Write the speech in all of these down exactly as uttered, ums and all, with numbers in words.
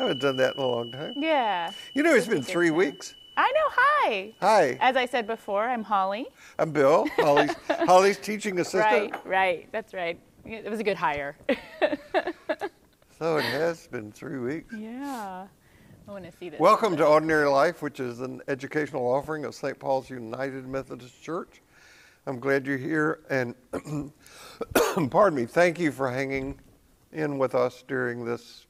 I haven't done that in a long time. Yeah. You know, it's been three weeks. I know. Hi. Hi. As I said before, I'm Holly. I'm Bill. Holly's, Holly's teaching assistant. Right, right. That's right. It was a good hire. So it has been three weeks. Yeah. I want to see this. Welcome to Ordinary Life, which is an educational offering of Saint Paul's United Methodist Church. I'm glad you're here, and pardon me, thank you for hanging in with us during this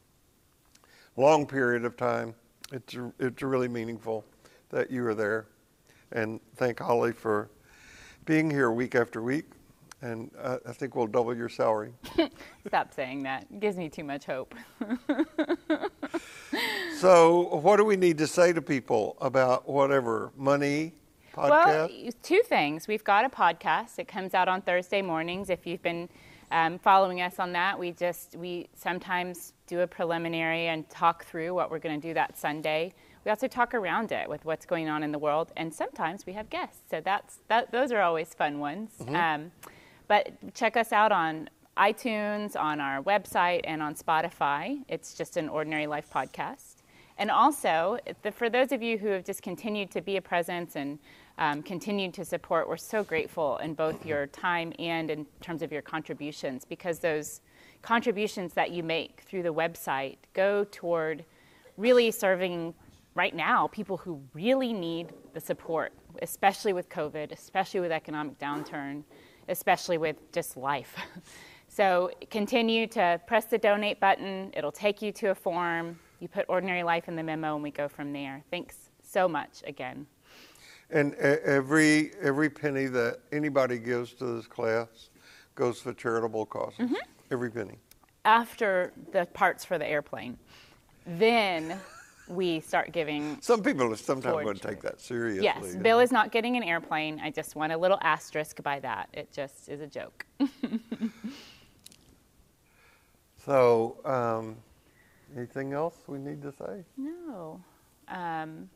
long period of time. It's, it's really meaningful that you are there, and thank Holly for being here week after week. And uh, I think we'll double your salary. Stop saying that. It gives me too much hope. So what do we need to say to people about whatever? Money, podcast? Well, two things. We've got a podcast. It comes out on Thursday mornings. If you've been um, following us on that, we just, we sometimes do a preliminary and talk through what we're going to do that Sunday. We also talk around it with what's going on in the world. And sometimes we have guests. So that's that, those are always fun ones. Mm-hmm. Um, But check us out on iTunes, on our website, and on Spotify. It's just an Ordinary Life podcast. And also, the, for those of you who have just continued to be a presence and um, continued to support, we're so grateful in both your time and in terms of your contributions, because those contributions that you make through the website go toward really serving right now people who really need the support, especially with COVID, especially with economic downturn, especially with just life. So continue to press the donate button. It'll take you to a form. You put Ordinary Life in the memo and we go from there. Thanks so much again. And every every penny that anybody gives to this class goes for charitable causes. Mm-hmm. Every penny. After the parts for the airplane, then we start giving. Some people are sometimes torture. Going to take that seriously. Yes, Bill know? Is not getting an airplane. I just want a little asterisk by that. It just is a joke. So, um, anything else we need to say? No. Um,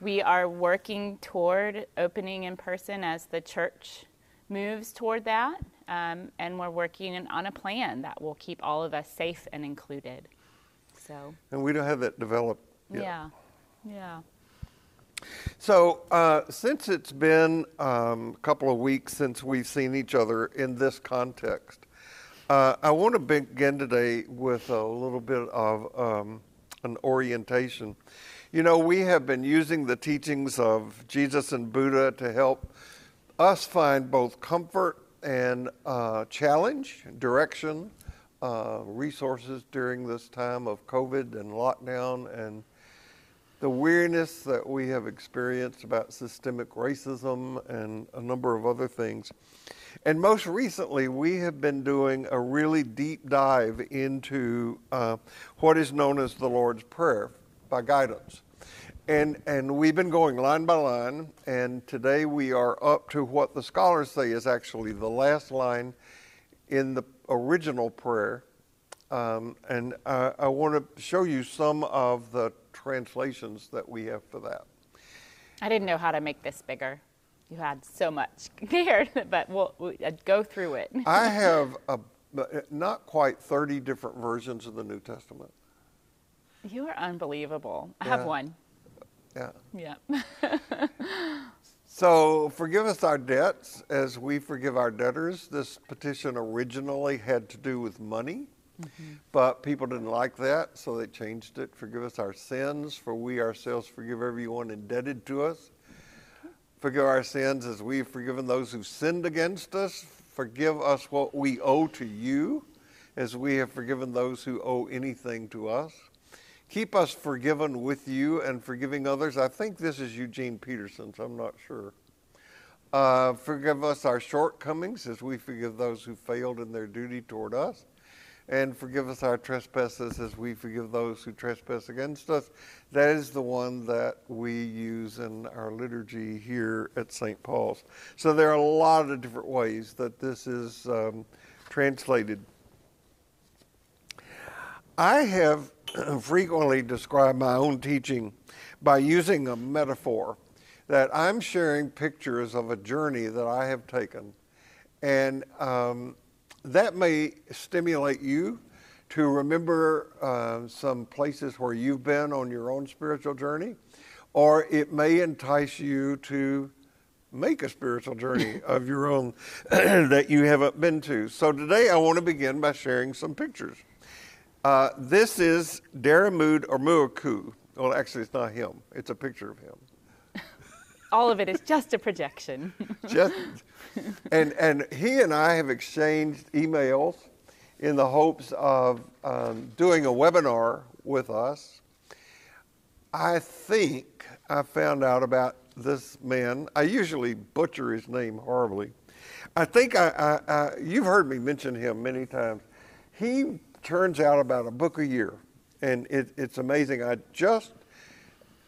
we are working toward opening in person as the church moves toward that. Um, and we're working on a plan that will keep all of us safe and included. So. And we don't have that developed yet. Yeah, yeah. So uh, since it's been um, a couple of weeks since we've seen each other in this context, uh, I want to begin today with a little bit of um, an orientation. You know, we have been using the teachings of Jesus and Buddha to help us find both comfort and uh, challenge, direction, Uh, resources during this time of COVID and lockdown and the weariness that we have experienced about systemic racism and a number of other things. And most recently, we have been doing a really deep dive into uh, what is known as the Lord's Prayer by guidance. And, and we've been going line by line, and today we are up to what the scholars say is actually the last line in the original prayer, um, and I, I want to show you some of the translations that we have for that. I didn't know how to make this bigger. You had so much here, but we'll, we'll go through it. I have a, not quite thirty different versions of the New Testament. You are unbelievable. Yeah. I have one. Yeah. Yeah. So forgive us our debts as we forgive our debtors. This petition originally had to do with money, mm-hmm. but people didn't like that, so they changed it. Forgive us our sins, for we ourselves forgive everyone indebted to us. Forgive our sins as we've forgiven those who sinned against us. Forgive us what we owe to you, as we have forgiven those who owe anything to us. Keep us forgiven with you and forgiving others. I think this is Eugene Peterson's, I'm not sure. Uh, forgive us our shortcomings as we forgive those who failed in their duty toward us. And forgive us our trespasses as we forgive those who trespass against us. That is the one that we use in our liturgy here at Saint Paul's. So there are a lot of different ways that this is um, translated. I have frequently describe my own teaching by using a metaphor that I'm sharing pictures of a journey that I have taken. And um, that may stimulate you to remember uh, some places where you've been on your own spiritual journey, or it may entice you to make a spiritual journey of your own that you haven't been to. So today I want to begin by sharing some pictures. Uh, this is Diarmuid O'Murchu. Well, actually, it's not him. It's a picture of him. All of it is just a projection. just, and, and he and I have exchanged emails in the hopes of um, doing a webinar with us. I think I found out about this man. I usually butcher his name horribly. I think I, I, I you've heard me mention him many times. He turns out about a book a year, and it, it's amazing. I just,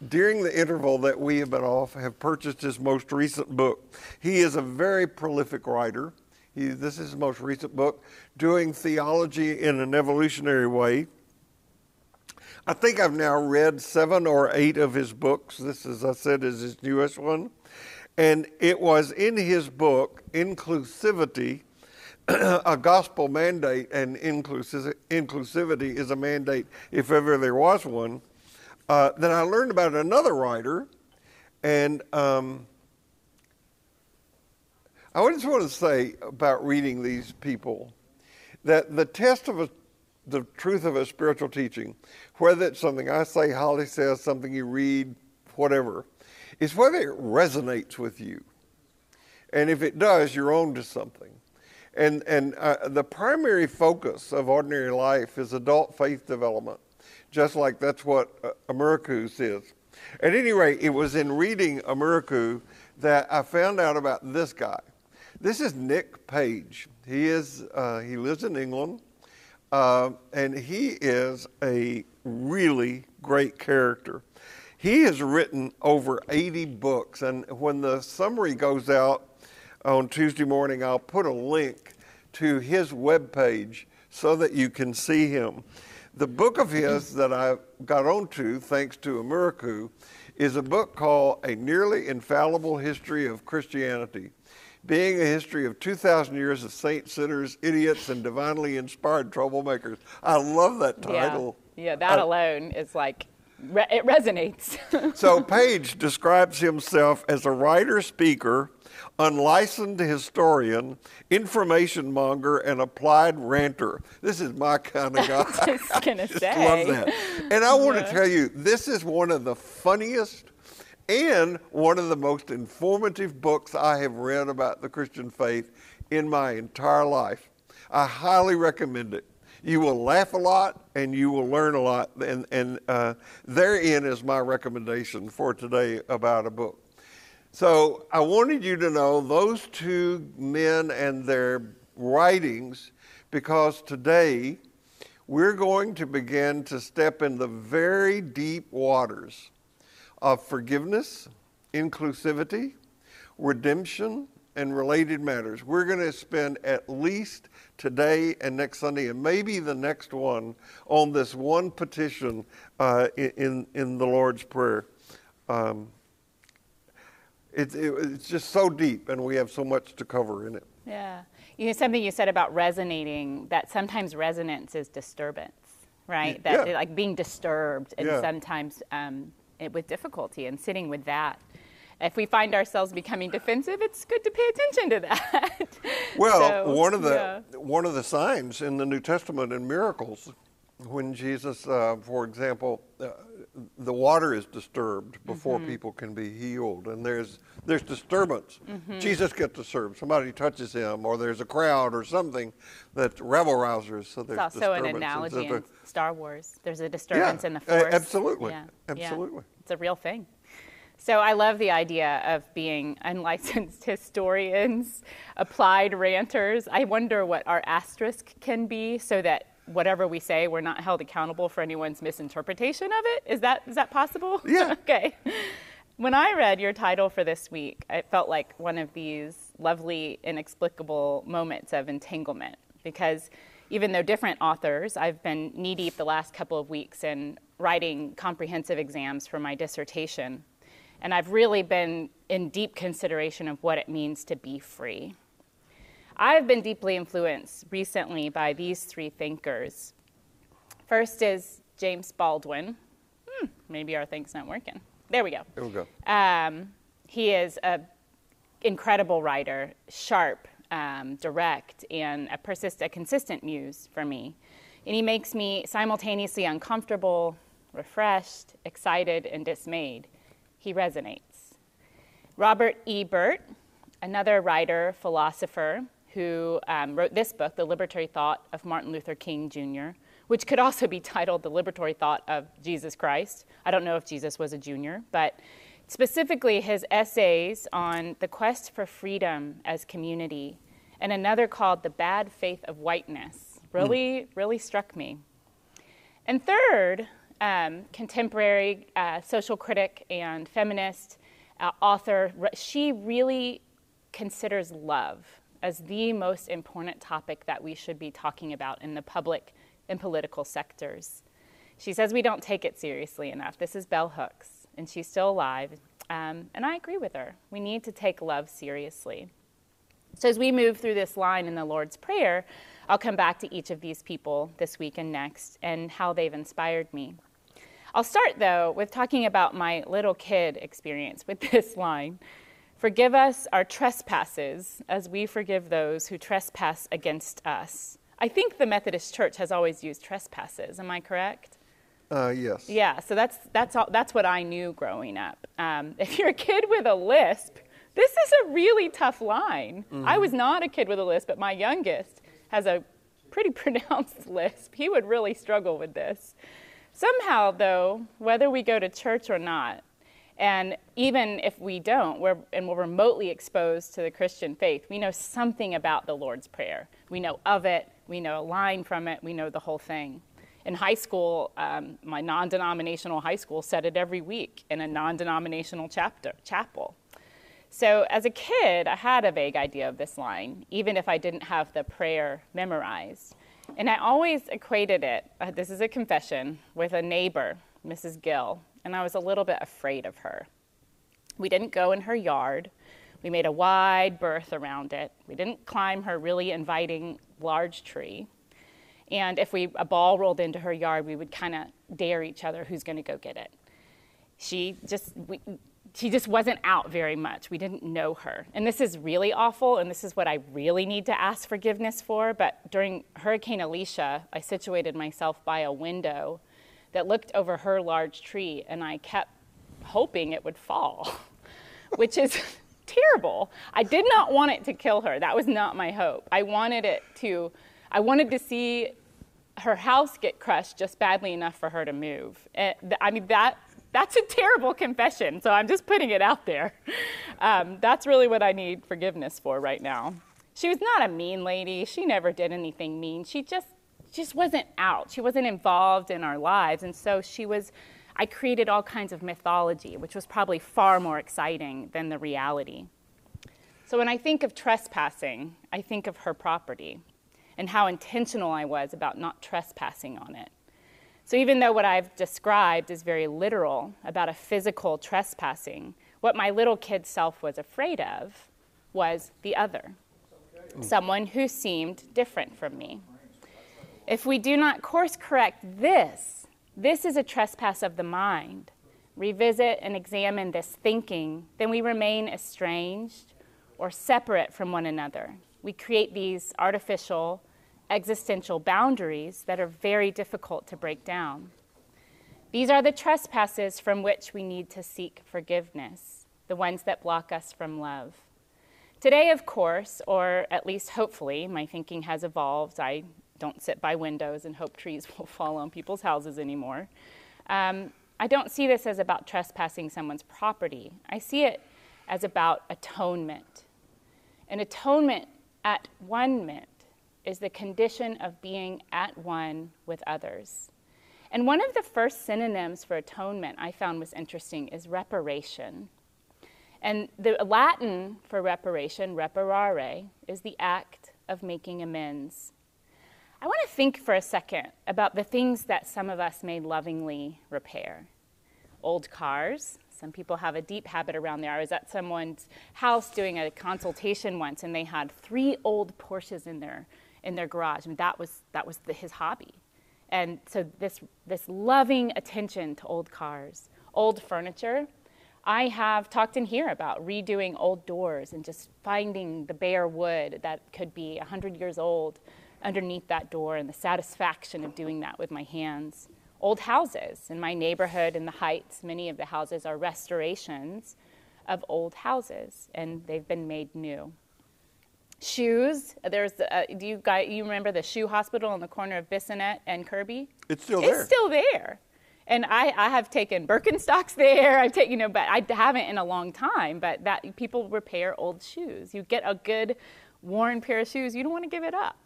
during the interval that we have been off, have purchased his most recent book. He is a very prolific writer. He, this is his most recent book, Doing Theology in an Evolutionary Way. I think I've now read seven or eight of his books. This, as I said, is his newest one. And it was in his book, Inclusivity, a gospel mandate, and inclusi- inclusivity is a mandate if ever there was one. Uh, then I learned about another writer, and um, I just want to say about reading these people that the test of a, the truth of a spiritual teaching, whether it's something I say, Holly says, something you read, whatever, is whether it resonates with you. And if it does, you're on to something. And, and uh, the primary focus of Ordinary Life is adult faith development, just like that's what uh, Amerikuh's is. At any rate, it was in reading Amerikuh that I found out about this guy. This is Nick Page. He is uh, he lives in England, uh, and he is a really great character. He has written over eighty books, and when the summary goes out on Tuesday morning, I'll put a link to his webpage so that you can see him. The book of his that I got onto, thanks to Amerikuh, is a book called A Nearly Infallible History of Christianity, being a history of two thousand years of saints, sinners, idiots, and divinely inspired troublemakers. I love that title. Yeah, yeah that I, alone is like, re- it resonates. So Page describes himself as a writer, speaker, unlicensed historian, information monger, and applied ranter. This is my kind of guy. I was just gonna I just say. Love that. And I want yeah. to tell you, this is one of the funniest and one of the most informative books I have read about the Christian faith in my entire life. I highly recommend it. You will laugh a lot and you will learn a lot. And, and uh, therein is my recommendation for today about a book. So I wanted you to know those two men and their writings, because today we're going to begin to step in the very deep waters of forgiveness, inclusivity, redemption, and related matters. We're going to spend at least today and next Sunday, and maybe the next one, on this one petition uh, in, in the Lord's Prayer. Um, It, it, it's just so deep, and we have so much to cover in it. Yeah. You know, something you said about resonating, that sometimes resonance is disturbance, right? That yeah. like being disturbed, and yeah. sometimes um, it, with difficulty, and sitting with that. If we find ourselves becoming defensive, it's good to pay attention to that. Well, so, one of the yeah. one of the signs in the New Testament in miracles, when Jesus, uh, for example, uh, the water is disturbed before mm-hmm. people can be healed, and there's there's disturbance. Mm-hmm. Jesus gets disturbed. Somebody touches him, or there's a crowd or something that's rabble-rousers. So there's it's also an analogy in Star Wars. There's a disturbance yeah, in the Force. Uh, absolutely, yeah. absolutely. Yeah. It's a real thing. So I love the idea of being unlicensed historians, applied ranters. I wonder what our asterisk can be so that whatever we say, we're not held accountable for anyone's misinterpretation of it. Is that is that possible? Yeah. Okay. When I read your title for this week, it felt like one of these lovely, inexplicable moments of entanglement, because even though different authors, I've been knee-deep the last couple of weeks in writing comprehensive exams for my dissertation, and I've really been in deep consideration of what it means to be free. I've been deeply influenced recently by these three thinkers First is James Baldwin. Hmm, maybe our thing's not working. There we go. There we go. Um, he is an incredible writer, sharp, um, direct, and a, persist- a consistent muse for me. And he makes me simultaneously uncomfortable, refreshed, excited, and dismayed. He resonates. Robert E. Birt, another writer, philosopher, who um, wrote this book, The Liberatory Thought of Martin Luther King, Junior, which could also be titled The Liberatory Thought of Jesus Christ. I don't know if Jesus was a junior, but specifically his essays on the quest for freedom as community, and another called The Bad Faith of Whiteness, really, mm. really struck me. And third, um, contemporary uh, social critic and feminist uh, author, she really considers love as the most important topic that we should be talking about in the public and political sectors. She says we don't take it seriously enough. This is Bell Hooks, and she's still alive. Um, and I agree with her. We need to take love seriously. So as we move through this line in the Lord's Prayer, I'll come back to each of these people this week and next and how they've inspired me. I'll start, though, with talking about my little kid experience with this line. Forgive us our trespasses as we forgive those who trespass against us. I think the Methodist Church has always used trespasses. Am I correct? Uh, yes. Yeah, so that's that's all, that's what I knew growing up. Um, if you're a kid with a lisp, this is a really tough line. Mm-hmm. I was not a kid with a lisp, but my youngest has a pretty pronounced lisp. He would really struggle with this. Somehow, though, whether we go to church or not, and even if we don't, we're, and we're remotely exposed to the Christian faith, we know something about the Lord's Prayer. We know of it. We know a line from it. We know the whole thing. In high school, um, my non-denominational high school said it every week in a non-denominational chapter, chapel. So as a kid, I had a vague idea of this line, even if I didn't have the prayer memorized. And I always equated it, uh, this is a confession, with a neighbor, Missus Gill. And I was a little bit afraid of her. We didn't go in her yard. We made a wide berth around it. We didn't climb her really inviting large tree. And if we a ball rolled into her yard, we would kind of dare each other who's going to go get it. She just we, she just wasn't out very much. We didn't know her. And this is really awful, and this is what I really need to ask forgiveness for. But during Hurricane Alicia, I situated myself by a window that looked over her large tree, and I kept hoping it would fall, which is terrible. I did not want it to kill her. That was not my hope. I wanted it to, I wanted to see her house get crushed just badly enough for her to move. It, I mean, that that's a terrible confession, so I'm just putting it out there. Um, that's really what I need forgiveness for right now. She was not a mean lady. She never did anything mean. She just just wasn't out. She wasn't involved in our lives. And so she was, I created all kinds of mythology, which was probably far more exciting than the reality. So when I think of trespassing, I think of her property and how intentional I was about not trespassing on it. So even though what I've described is very literal about a physical trespassing, what my little kid self was afraid of was the other, someone who seemed different from me. If we do not course correct this, this is a trespass of the mind, revisit and examine this thinking, then we remain estranged or separate from one another. We create these artificial, existential boundaries that are very difficult to break down. These are the trespasses from which we need to seek forgiveness, the ones that block us from love. Today, of course, or at least hopefully, my thinking has evolved. I don't sit by windows and hope trees will fall on people's houses anymore. Um, I don't see this as about trespassing someone's property. I see it as about atonement. And atonement at one-ment is the condition of being at one with others. And one of the first synonyms for atonement I found was interesting is reparation. And the Latin for reparation, reparare, is the act of making amends. I want to think for a second about the things that some of us may lovingly repair. Old cars. Some people have a deep habit around there. I was at someone's house doing a consultation once, and they had three old Porsches in their in their garage, and that was that was the, his hobby. And so this, this loving attention to old cars, old furniture. I have talked in here about redoing old doors and just finding the bare wood that could be one hundred years old underneath that door, and the satisfaction of doing that with my hands. Old houses in my neighborhood in the Heights, many of the houses are restorations of old houses, and they've been made new. Shoes. There's, uh, do you guys, you remember the shoe hospital on the corner of Bissonnette and Kirby? It's still there. It's still there. And I, I have taken Birkenstocks there. I've taken, you know, but I haven't in a long time. But that people repair old shoes. You get a good worn pair of shoes. You don't want to give it up.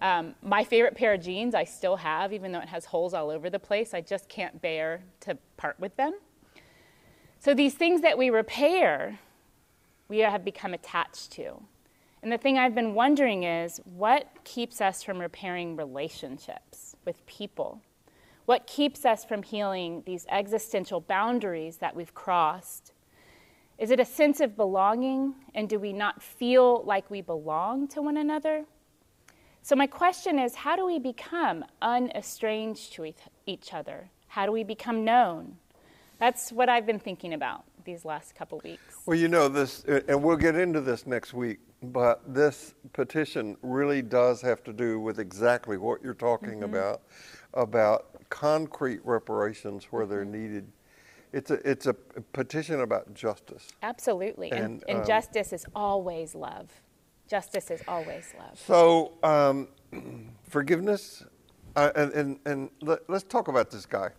Um, my favorite pair of jeans I still have, even though it has holes all over the place. I just can't bear to part with them. So these things that we repair, we have become attached to. And the thing I've been wondering is, what keeps us from repairing relationships with people? What keeps us from healing these existential boundaries that we've crossed? Is it a sense of belonging, and do we not feel like we belong to one another? So my question is, how do we become unestranged to each other? How do we become known? That's what I've been thinking about these last couple weeks. Well, you know, this, and we'll get into this next week, but this petition really does have to do with exactly what you're talking mm-hmm. about, about concrete reparations where mm-hmm. they're needed. It's a, it's a petition about justice. Absolutely, and, and, and um, justice is always love. Justice is always love. So, um, forgiveness, uh, and, and, and let, let's talk about this guy.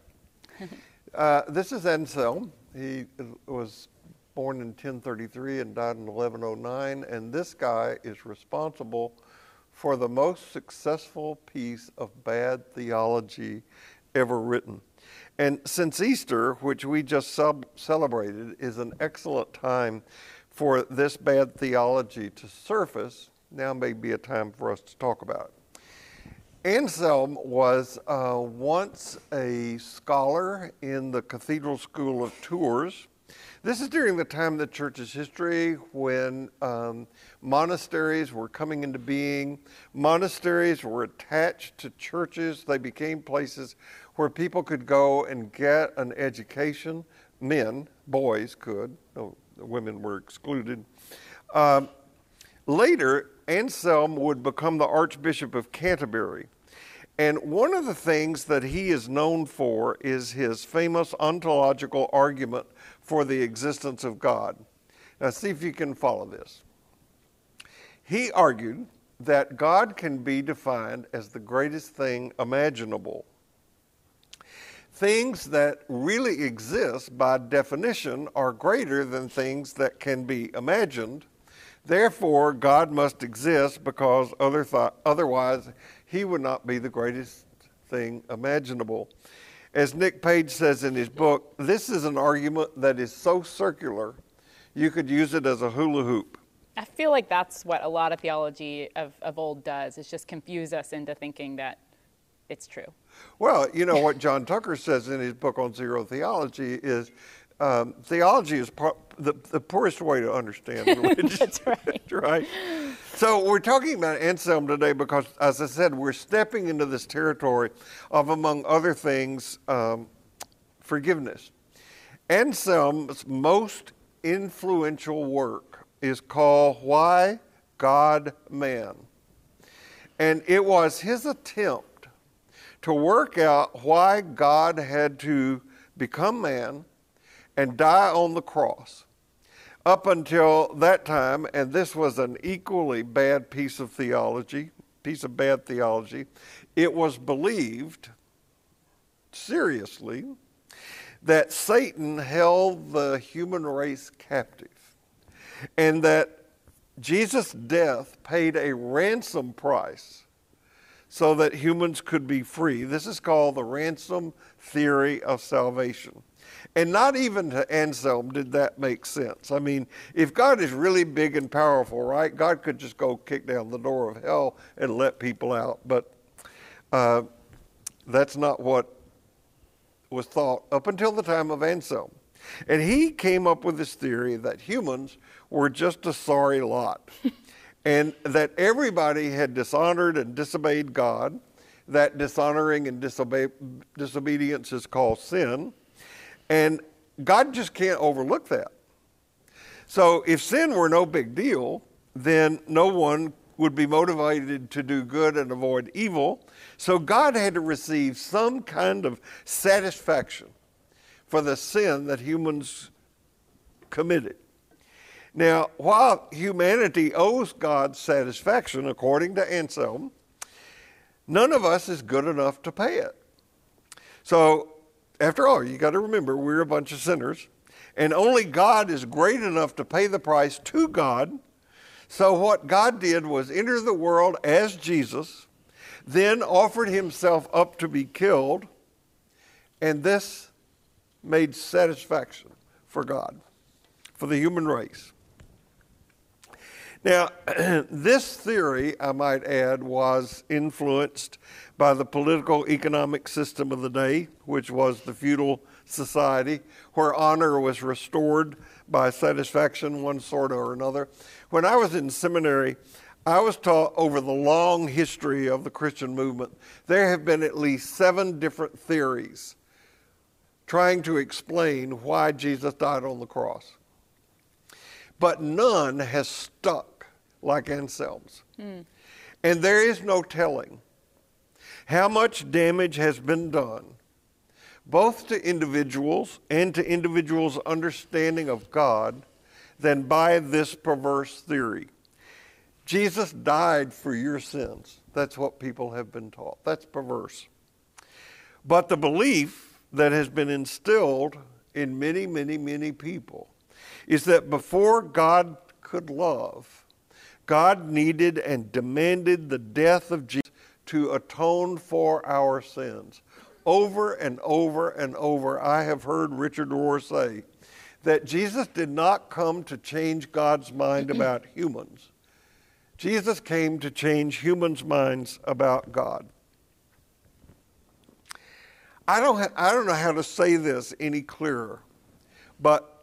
uh, this is Anselm. He was born in ten thirty-three and died in eleven oh nine, and this guy is responsible for the most successful piece of bad theology ever written. And since Easter, which we just sub- celebrated, is an excellent time for this bad theology to surface. Now may be a time for us to talk about it. Anselm was uh, once a scholar in the Cathedral School of Tours. This is during the time of the church's history when um, monasteries were coming into being. Monasteries were attached to churches. They became places where people could go and get an education. Men, boys could. No, women were excluded. Um, later, Anselm would become the Archbishop of Canterbury. And one of the things that he is known for is his famous ontological argument for the existence of God. Now, see if you can follow this. He argued that God can be defined as the greatest thing imaginable. Things that really exist by definition are greater than things that can be imagined. Therefore, God must exist because other th- otherwise he would not be the greatest thing imaginable. As Nick Page says in his book, this is an argument that is so circular, you could use it as a hula hoop. I feel like that's what a lot of theology of, of old does, is just confuse us into thinking that it's true. Well, you know what John Tucker says in his book on zero theology is um, theology is pro- the, the poorest way to understand religion. That's right. Right. So we're talking about Anselm today because, as I said, we're stepping into this territory of, among other things, um, forgiveness. Anselm's most influential work is called Why God Man. And it was his attempt to work out why God had to become man and die on the cross. Up until that time, and this was an equally bad piece of theology, piece of bad theology, it was believed, seriously, that Satan held the human race captive and that Jesus' death paid a ransom price so that humans could be free. This is called the ransom theory of salvation. And not even to Anselm did that make sense. I mean, if God is really big and powerful, right, God could just go kick down the door of hell and let people out. But uh, that's not what was thought up until the time of Anselm. And he came up with this theory that humans were just a sorry lot. And that everybody had dishonored and disobeyed God, that dishonoring and disobe disobedience is called sin. And God just can't overlook that. So if sin were no big deal, then no one would be motivated to do good and avoid evil. So God had to receive some kind of satisfaction for the sin that humans committed. Now, while humanity owes God satisfaction, according to Anselm, none of us is good enough to pay it. So, after all, you got to remember, we're a bunch of sinners, and only God is great enough to pay the price to God. So what God did was enter the world as Jesus, then offered himself up to be killed, and this made satisfaction for God, for the human race. Now, this theory, I might add, was influenced by the political economic system of the day, which was the feudal society, where honor was restored by satisfaction, one sort or another. When I was in seminary, I was taught over the long history of the Christian movement, there have been at least seven different theories trying to explain why Jesus died on the cross. But none has stuck like Anselm's. Mm. And there is no telling how much damage has been done, both to individuals and to individuals' understanding of God, than by this perverse theory. Jesus died for your sins. That's what people have been taught. That's perverse. But the belief that has been instilled in many, many, many people is that before God could love, God needed and demanded the death of Jesus to atone for our sins. Over and over and over, I have heard Richard Rohr say that Jesus did not come to change God's mind about humans. Jesus came to change humans' minds about God. I don't, ha I don't know how to say this any clearer, but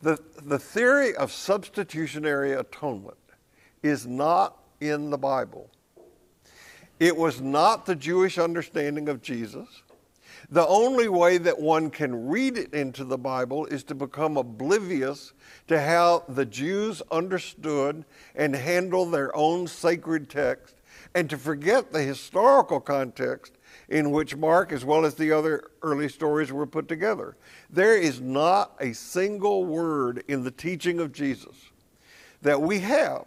the, the theory of substitutionary atonement is not in the Bible. It was not the Jewish understanding of Jesus. The only way that one can read it into the Bible is to become oblivious to how the Jews understood and handled their own sacred text, and to forget the historical context in which Mark, as well as the other early stories, were put together. There is not a single word in the teaching of Jesus that we have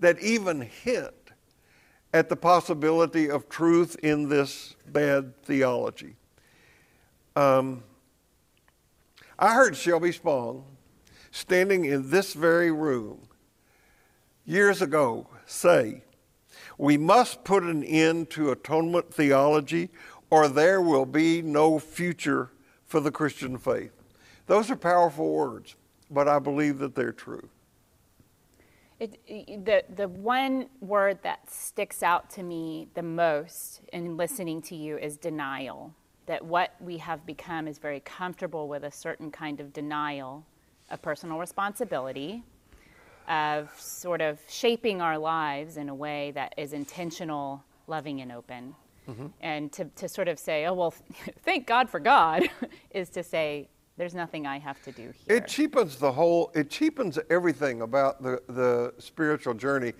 that even hints at the possibility of truth in this bad theology. Um, I heard Shelby Spong standing in this very room years ago say, "We must put an end to atonement theology or there will be no future for the Christian faith." Those are powerful words, but I believe that they're true. It, the, the one word that sticks out to me the most in listening to you is denial, that what we have become is very comfortable with a certain kind of denial of personal responsibility, of sort of shaping our lives in a way that is intentional, loving, and open. Mm-hmm. And to, to sort of say, oh, well, thank God for God, is to say, there's nothing I have to do here. It cheapens the whole, it cheapens everything about the, the spiritual journey.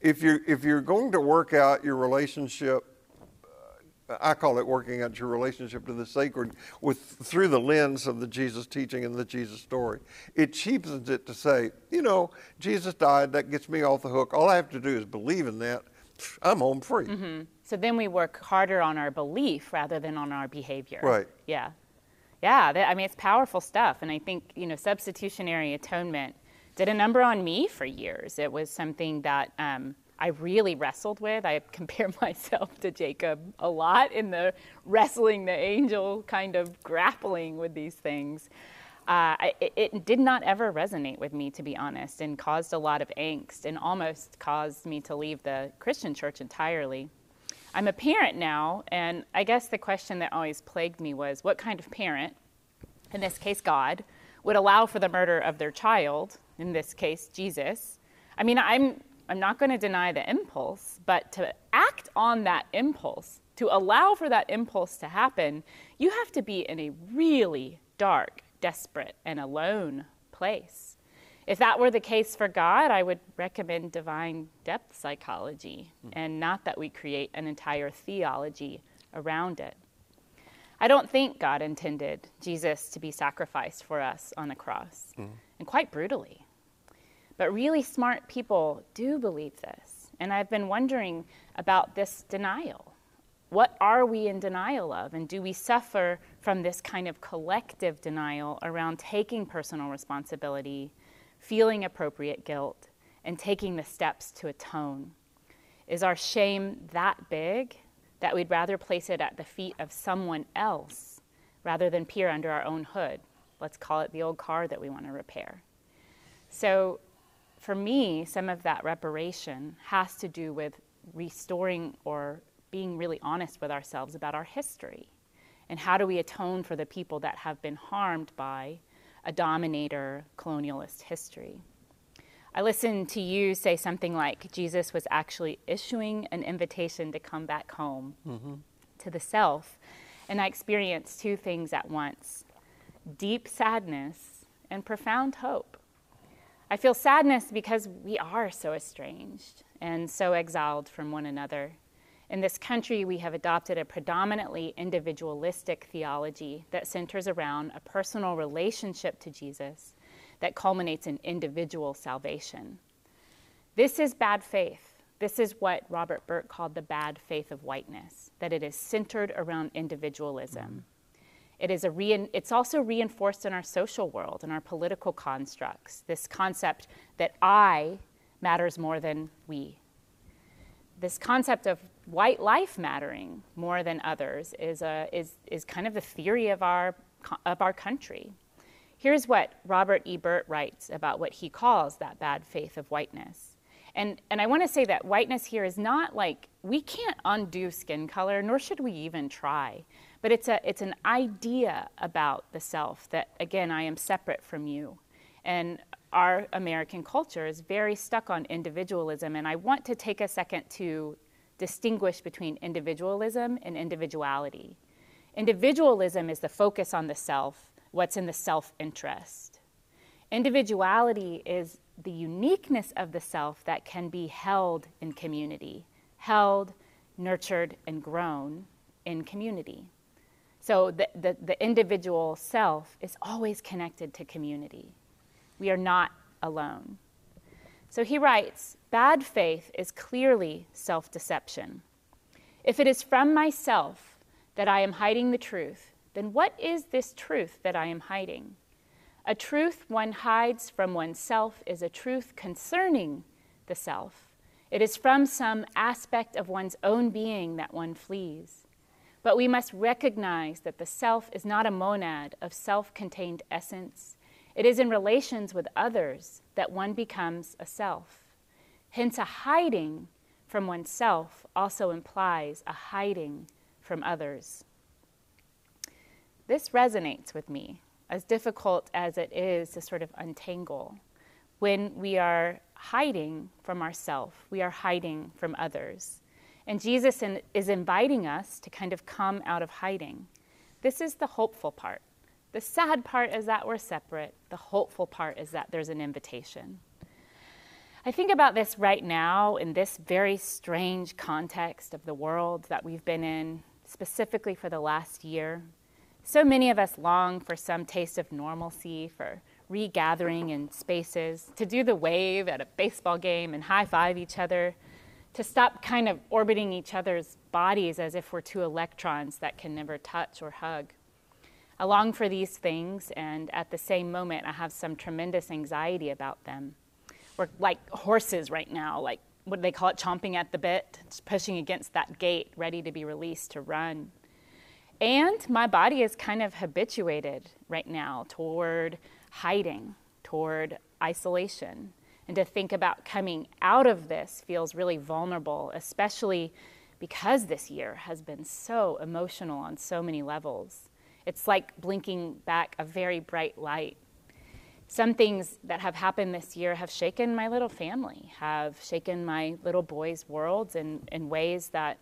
If you're, if you're going to work out your relationship, uh, I call it working out your relationship to the sacred with through the lens of the Jesus teaching and the Jesus story, it cheapens it to say, you know, Jesus died, that gets me off the hook. All I have to do is believe in that. I'm home free. Mm-hmm. So then we work harder on our belief rather than on our behavior. Right. Yeah. Yeah, that, I mean, it's powerful stuff. And I think, you know, substitutionary atonement did a number on me for years. It was something that um, I really wrestled with. I compare myself to Jacob a lot in the wrestling, the angel kind of grappling with these things. Uh, it, it did not ever resonate with me, to be honest, and caused a lot of angst and almost caused me to leave the Christian church entirely. I'm a parent now, and I guess the question that always plagued me was, what kind of parent, in this case God, would allow for the murder of their child, in this case Jesus? I mean, I'm, I'm not going to deny the impulse, but to act on that impulse to allow for that impulse to happen, you have to be in a really dark, desperate, and alone place. If that were the case for God, I would recommend divine depth psychology, mm. and not that we create an entire theology around it. I don't think God intended Jesus to be sacrificed for us on the cross, mm. and quite brutally. But really smart people do believe this, and I've been wondering about this denial. What are we in denial of, and do we suffer from this kind of collective denial around taking personal responsibility, feeling appropriate guilt, and taking the steps to atone? Is our shame that big that we'd rather place it at the feet of someone else rather than peer under our own hood? Let's call it the old car that we want to repair. So for me, some of that reparation has to do with restoring or being really honest with ourselves about our history. And how do we atone for the people that have been harmed by a dominator, colonialist history? I listened to you say something like Jesus was actually issuing an invitation to come back home, mm-hmm. to the self. And I experienced two things at once: deep sadness and profound hope. I feel sadness because we are so estranged and so exiled from one another. In this country, we have adopted a predominantly individualistic theology that centers around a personal relationship to Jesus that culminates in individual salvation. This is bad faith. This is what Robert Birt called the bad faith of whiteness, that it is centered around individualism. Mm. It is a re- it's also reinforced in our social world and our political constructs, this concept that I matters more than we. This concept of white life mattering more than others is, a, is, is kind of the theory of our, of our country. Here's what Robert E. Birt writes about what he calls that bad faith of whiteness. And, and I want to say that whiteness here is not like, we can't undo skin color, nor should we even try. But it's, a, it's an idea about the self that, again, I am separate from you. And our American culture is very stuck on individualism. And I want to take a second to distinguish between individualism and individuality. Individualism is the focus on the self, what's in the self-interest. Individuality is the uniqueness of the self that can be held in community, held, nurtured, and grown in community. So the, the, the individual self is always connected to community. We are not alone. So he writes, bad faith is clearly self-deception. If it is from myself that I am hiding the truth, then what is this truth that I am hiding? A truth one hides from oneself is a truth concerning the self. It is from some aspect of one's own being that one flees. But we must recognize that the self is not a monad of self-contained essence. It is in relations with others that one becomes a self. Hence, a hiding from oneself also implies a hiding from others. This resonates with me, as difficult as it is to sort of untangle. When we are hiding from ourselves, we are hiding from others. And Jesus in, is inviting us to kind of come out of hiding. This is the hopeful part. The sad part is that we're separate. The hopeful part is that there's an invitation. I think about this right now in this very strange context of the world that we've been in, specifically for the last year. So many of us long for some taste of normalcy, for regathering in spaces, to do the wave at a baseball game and high-five each other, to stop kind of orbiting each other's bodies as if we're two electrons that can never touch or hug. I long for these things, and at the same moment, I have some tremendous anxiety about them. We're like horses right now, like, what do they call it, chomping at the bit, just pushing against that gate, ready to be released to run. And my body is kind of habituated right now toward hiding, toward isolation. And to think about coming out of this feels really vulnerable, especially because this year has been so emotional on so many levels. It's like blinking back a very bright light. Some things that have happened this year have shaken my little family, have shaken my little boys' worlds in, in ways that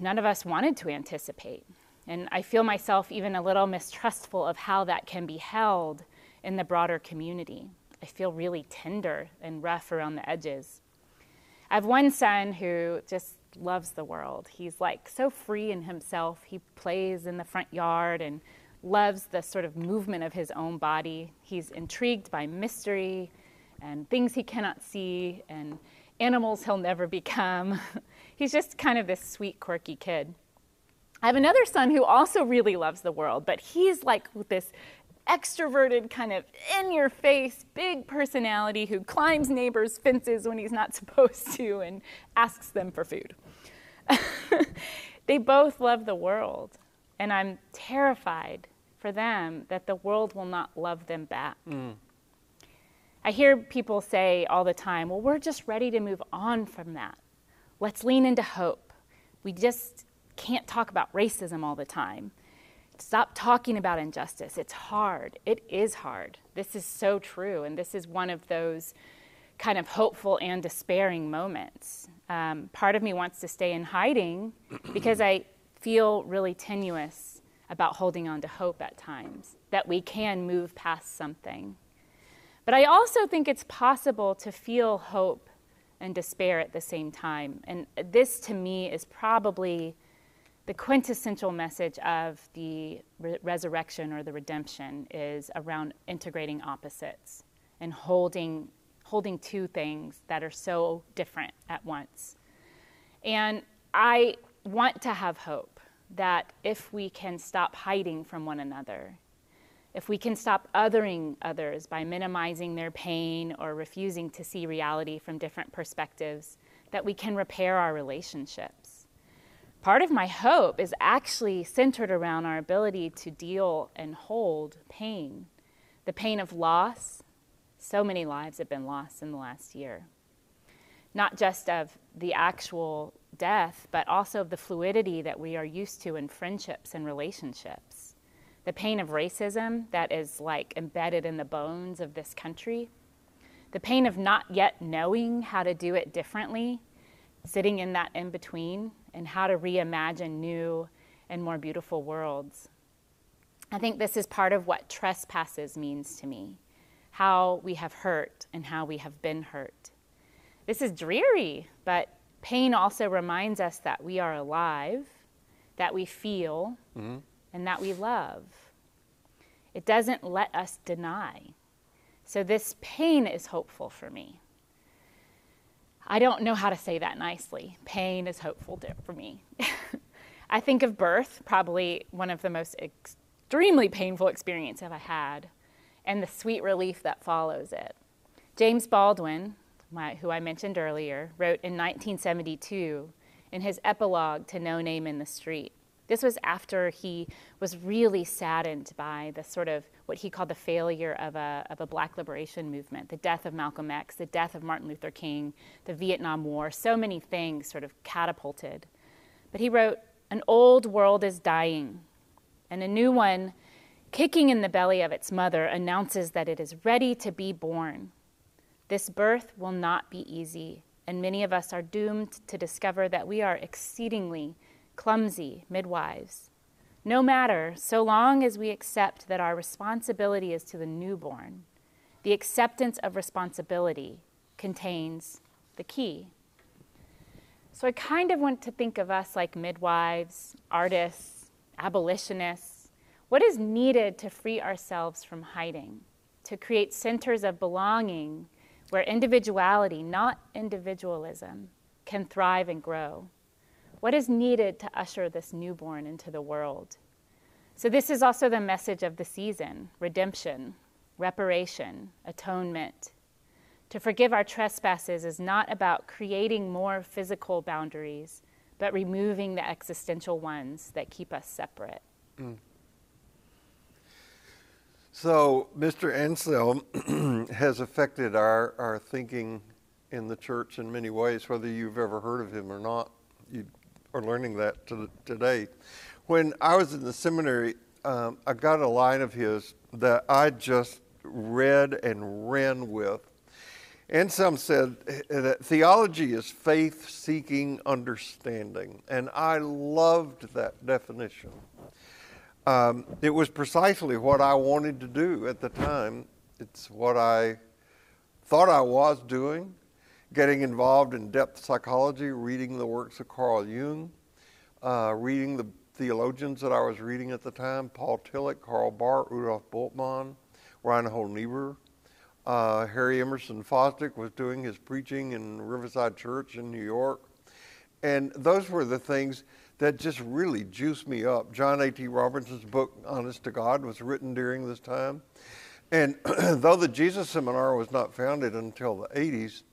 none of us wanted to anticipate. And I feel myself even a little mistrustful of how that can be held in the broader community. I feel really tender and rough around the edges. I have one son who just loves the world. He's like so free in himself. He plays in the front yard and loves the sort of movement of his own body. He's intrigued by mystery and things he cannot see and animals he'll never become. He's just kind of this sweet, quirky kid. I have another son who also really loves the world, but he's like this extroverted, kind of in-your-face, big personality who climbs neighbors' fences when he's not supposed to and asks them for food. They both love the world, and I'm terrified for them that the world will not love them back. Mm. I hear people say all the time, well, we're just ready to move on from that. Let's lean into hope. We just can't talk about racism all the time. Stop talking about injustice. It's hard. It is hard. This is so true, and this is one of those kind of hopeful and despairing moments. Um, part of me wants to stay in hiding because I feel really tenuous about holding on to hope at times, that we can move past something. But I also think it's possible to feel hope and despair at the same time. And this, to me, is probably the quintessential message of the re- resurrection or the redemption, is around integrating opposites and holding, holding two things that are so different at once. And I want to have hope that if we can stop hiding from one another, if we can stop othering others by minimizing their pain or refusing to see reality from different perspectives, that we can repair our relationships. Part of my hope is actually centered around our ability to deal and hold pain, the pain of loss. So many lives have been lost in the last year, not just of the actual death, but also of the fluidity that we are used to in friendships and relationships. The pain of racism that is like embedded in the bones of this country, the pain of not yet knowing how to do it differently, sitting in that in-between, and how to reimagine new and more beautiful worlds. I think this is part of what trespasses means to me, how we have hurt and how we have been hurt. This is dreary, but pain also reminds us that we are alive, that we feel, mm-hmm. and that we love. It doesn't let us deny. So this pain is hopeful for me. I don't know how to say that nicely. Pain is hopeful for me. I think of birth, probably one of the most extremely painful experiences I've had, and the sweet relief that follows it. James Baldwin, my, who I mentioned earlier, wrote in nineteen seventy-two in his epilogue to No Name in the Street. This was after he was really saddened by the sort of what he called the failure of a, of a black liberation movement, the death of Malcolm X, the death of Martin Luther King, the Vietnam War, so many things sort of catapulted. But he wrote, "An old world is dying, and a new one, kicking in the belly of its mother, announces that it is ready to be born. This birth will not be easy, and many of us are doomed to discover that we are exceedingly clumsy midwives. No matter, so long as we accept that our responsibility is to the newborn. The acceptance of responsibility contains the key." So I kind of want to think of us like midwives, artists, abolitionists. What is needed to free ourselves from hiding, to create centers of belonging where individuality, not individualism, can thrive and grow? What is needed to usher this newborn into the world? So this is also the message of the season: redemption, reparation, atonement. To forgive our trespasses is not about creating more physical boundaries, but removing the existential ones that keep us separate. Mm. So Mister Anselm has affected our, our thinking in the church in many ways, whether you've ever heard of him or not. You are learning that to, today. When I was in the seminary, um, I got a line of his that I just read and ran with. Anselm said that theology is faith-seeking understanding, and I loved that definition. Um, it was precisely what I wanted to do at the time. It's what I thought I was doing, getting involved in depth psychology, reading the works of Carl Jung, uh, reading the theologians that I was reading at the time, Paul Tillich, Karl Barth, Rudolf Bultmann, Reinhold Niebuhr. Uh, Harry Emerson Fosdick was doing his preaching in Riverside Church in New York. And those were the things that just really juiced me up. John A T Robinson's book, Honest to God, was written during this time. And though the Jesus Seminar was not founded until the eighties,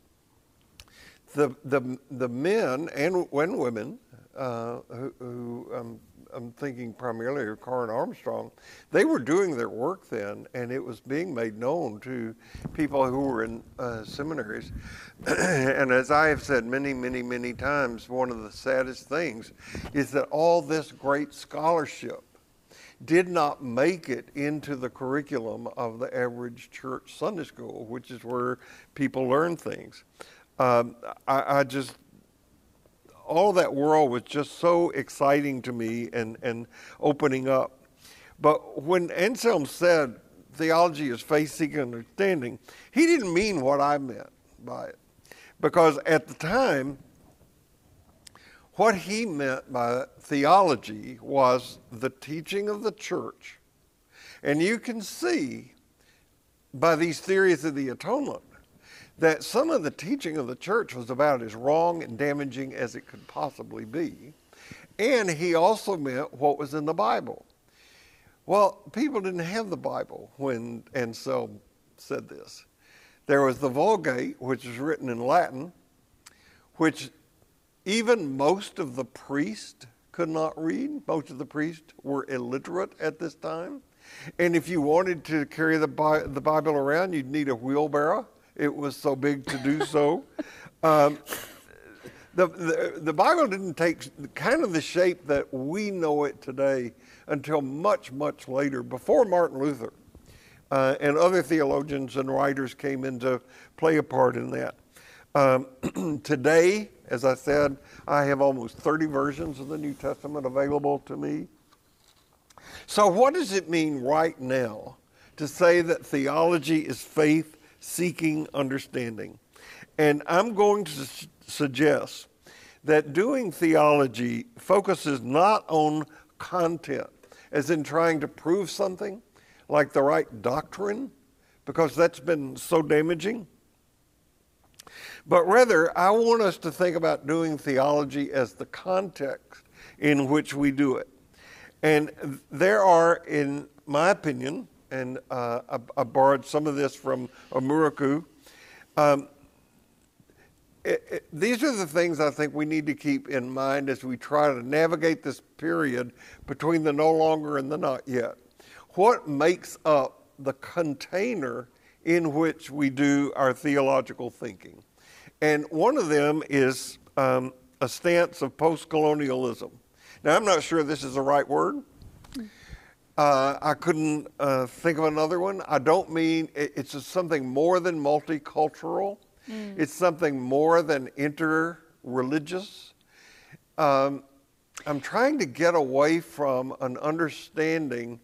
the, the, the men and, and women, uh, who, who um, I'm thinking primarily of Karen Armstrong, they were doing their work then, and it was being made known to people who were in uh, seminaries. And as I have said many, many, many times, one of the saddest things is that all this great scholarship did not make it into the curriculum of the average church Sunday school, which is where people learn things. Um, I, I just... all that world was just so exciting to me and, and opening up. But when Anselm said theology is faith-seeking understanding, he didn't mean what I meant by it. Because at the time, what he meant by theology was the teaching of the church. And you can see by these theories of the atonement that some of the teaching of the church was about as wrong and damaging as it could possibly be. And he also meant what was in the Bible. Well, people didn't have the Bible when Anselm said this. There was the Vulgate, which was written in Latin, which even most of the priests could not read. Most of the priests were illiterate at this time. And if you wanted to carry the Bible around, you'd need a wheelbarrow. It was so big to do so. um, the, the, the Bible didn't take kind of the shape that we know it today until much, much later, before Martin Luther uh, and other theologians and writers came in to play a part in that. Um, today, as I said, I have almost thirty versions of the New Testament available to me. So what does it mean right now to say that theology is faith seeking understanding? And I'm going to su- suggest that doing theology focuses not on content, as in trying to prove something like the right doctrine, because that's been so damaging. But rather, I want us to think about doing theology as the context in which we do it. And there are, in my opinion, and uh, I, I borrowed some of this from Amerikuh. Um, it, it, these are the things I think we need to keep in mind as we try to navigate this period between the no longer and the not yet. What makes up the container in which we do our theological thinking? And one of them is um, a stance of post-colonialism. Now, I'm not sure this is the right word. Uh, I couldn't uh, think of another one. I don't mean, it, it's just something more than multicultural. Mm. It's something more than inter-religious. Um, I'm trying to get away from an understanding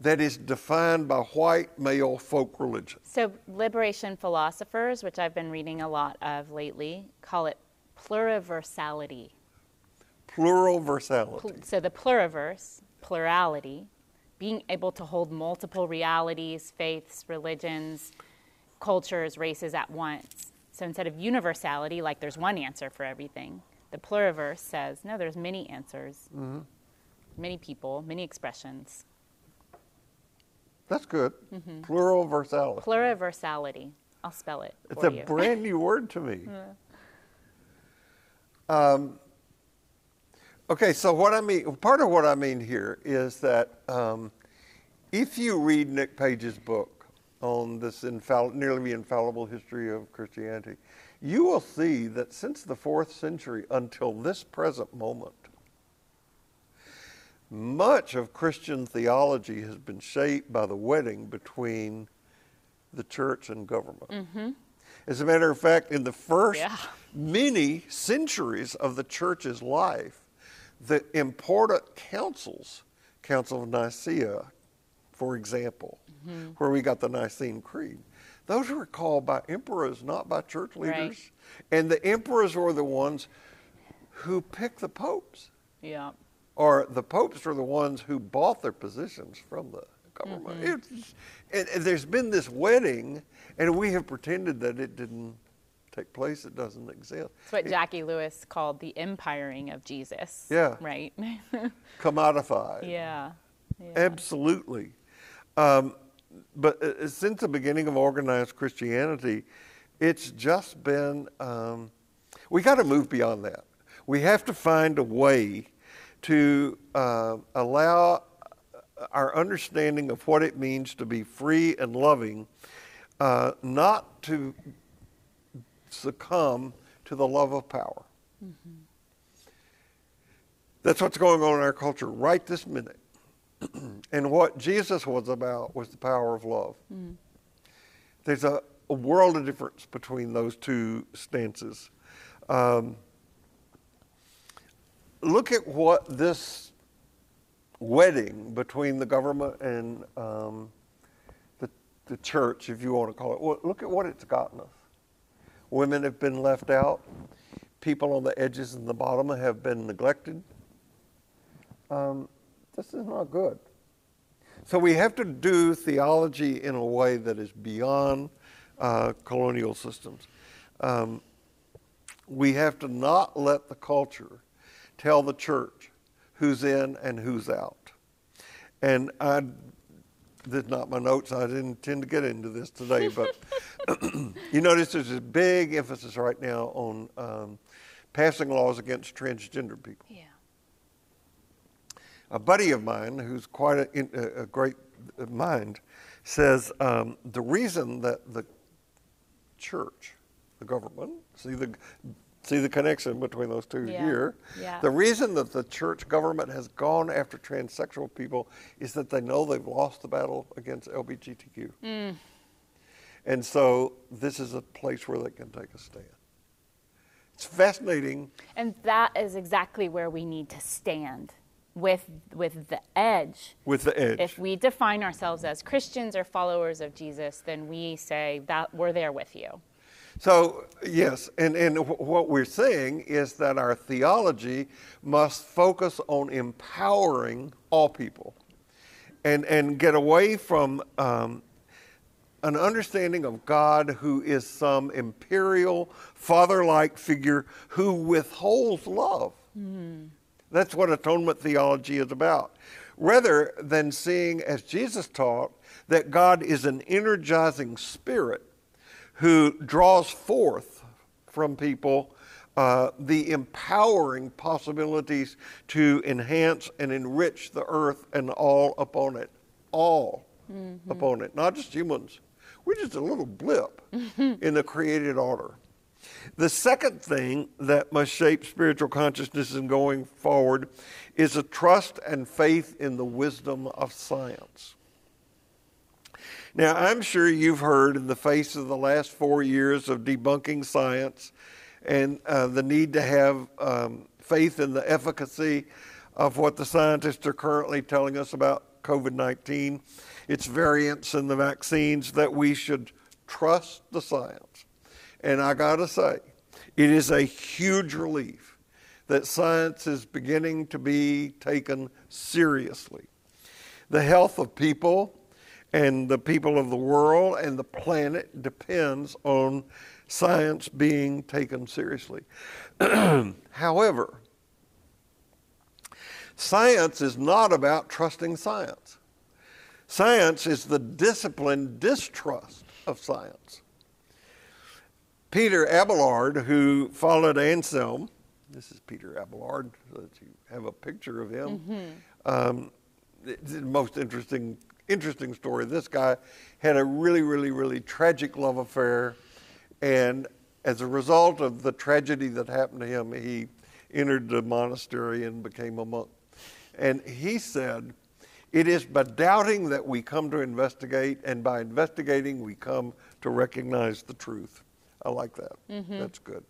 that is defined by white male folk religion. So liberation philosophers, which I've been reading a lot of lately, call it pluriversality. Pluriversality. Pl- so the pluriverse, plurality, being able to hold multiple realities, faiths, religions, cultures, races at once. So instead of universality, like there's one answer for everything, the pluriverse says, no, there's many answers, mm-hmm. many people, many expressions. That's good. Mm-hmm. Pluriversality. Pluriversality. I'll spell it for you. It's a brand new word to me. Yeah. Um. Okay, so what I mean, part of what I mean here is that um, if you read Nick Page's book on this infall- nearly infallible history of Christianity, you will see that since the fourth century until this present moment, much of Christian theology has been shaped by the wedding between the church and government. Mm-hmm. As a matter of fact, in the first yeah. many centuries of the church's life, the important councils, Council of Nicaea, for example, mm-hmm. where we got the Nicene Creed, those were called by emperors, not by church leaders. Right. And the emperors were the ones who picked the popes. Yeah. Or the popes were the ones who bought their positions from the government. Mm-hmm. it, and there's been this wedding, and we have pretended that it didn't take place. It doesn't exist. It's what Jackie it, Lewis called the empiring of Jesus. Yeah. Right? Commodified. Yeah. yeah. Absolutely. Um, But uh, since the beginning of organized Christianity, it's just been, um, we got to move beyond that. We have to find a way to uh, allow our understanding of what it means to be free and loving, uh, not to succumb to the love of power. Mm-hmm. That's what's going on in our culture right this minute. And what Jesus was about was the power of love. Mm. There's a, a world of difference between those two stances. Um, look at what this wedding between the government and um, the, the church, if you want to call it, well, look at what it's gotten us. Women have been left out. People on the edges and the bottom have been neglected. Um, This is not good. So we have to do theology in a way that is beyond uh, colonial systems. Um, we have to not let the culture tell the church who's in and who's out. And I, this is not my notes. I didn't intend to get into this today, but you notice there's a big emphasis right now on um, passing laws against transgender people. Yeah. A buddy of mine, who's quite a, a great mind, says um, the reason that the church, the government, see the see the connection between those two yeah. here, yeah. the reason that the church government has gone after transsexual people is that they know they've lost the battle against L G B T Q. Mm. And so this is a place where they can take a stand. It's fascinating. And that is exactly where we need to stand. With with the edge. With the edge. If we define ourselves as Christians or followers of Jesus, then we say that we're there with you. So, yes, and, and what we're saying is that our theology must focus on empowering all people and, and get away from um, an understanding of God who is some imperial, father-like figure who withholds love. Mm. That's what atonement theology is about. Rather than seeing, as Jesus taught, that God is an energizing spirit who draws forth from people uh, the empowering possibilities to enhance and enrich the earth and all upon it. All mm-hmm. upon it. Not just humans. We're just a little blip in the created order. The second thing that must shape spiritual consciousness in going forward is a trust and faith in the wisdom of science. Now, I'm sure you've heard, in the face of the last four years of debunking science and uh, the need to have um, faith in the efficacy of what the scientists are currently telling us about COVID nineteen, its variants and the vaccines, that we should trust the science. And I gotta say, it is a huge relief that science is beginning to be taken seriously. The health of people and the people of the world and the planet depends on science being taken seriously. However, science is not about trusting science. Science is the disciplined distrust of science. Peter Abelard, who followed Anselm, this is Peter Abelard, so that you have a picture of him. Mm-hmm. Um, it's the most interesting, interesting story. This guy had a really, really, really tragic love affair. And as a result of the tragedy that happened to him, he entered the monastery and became a monk. And he said, "It is by doubting that we come to investigate, and by investigating we come to recognize the truth." I like that. Mm-hmm. That's good.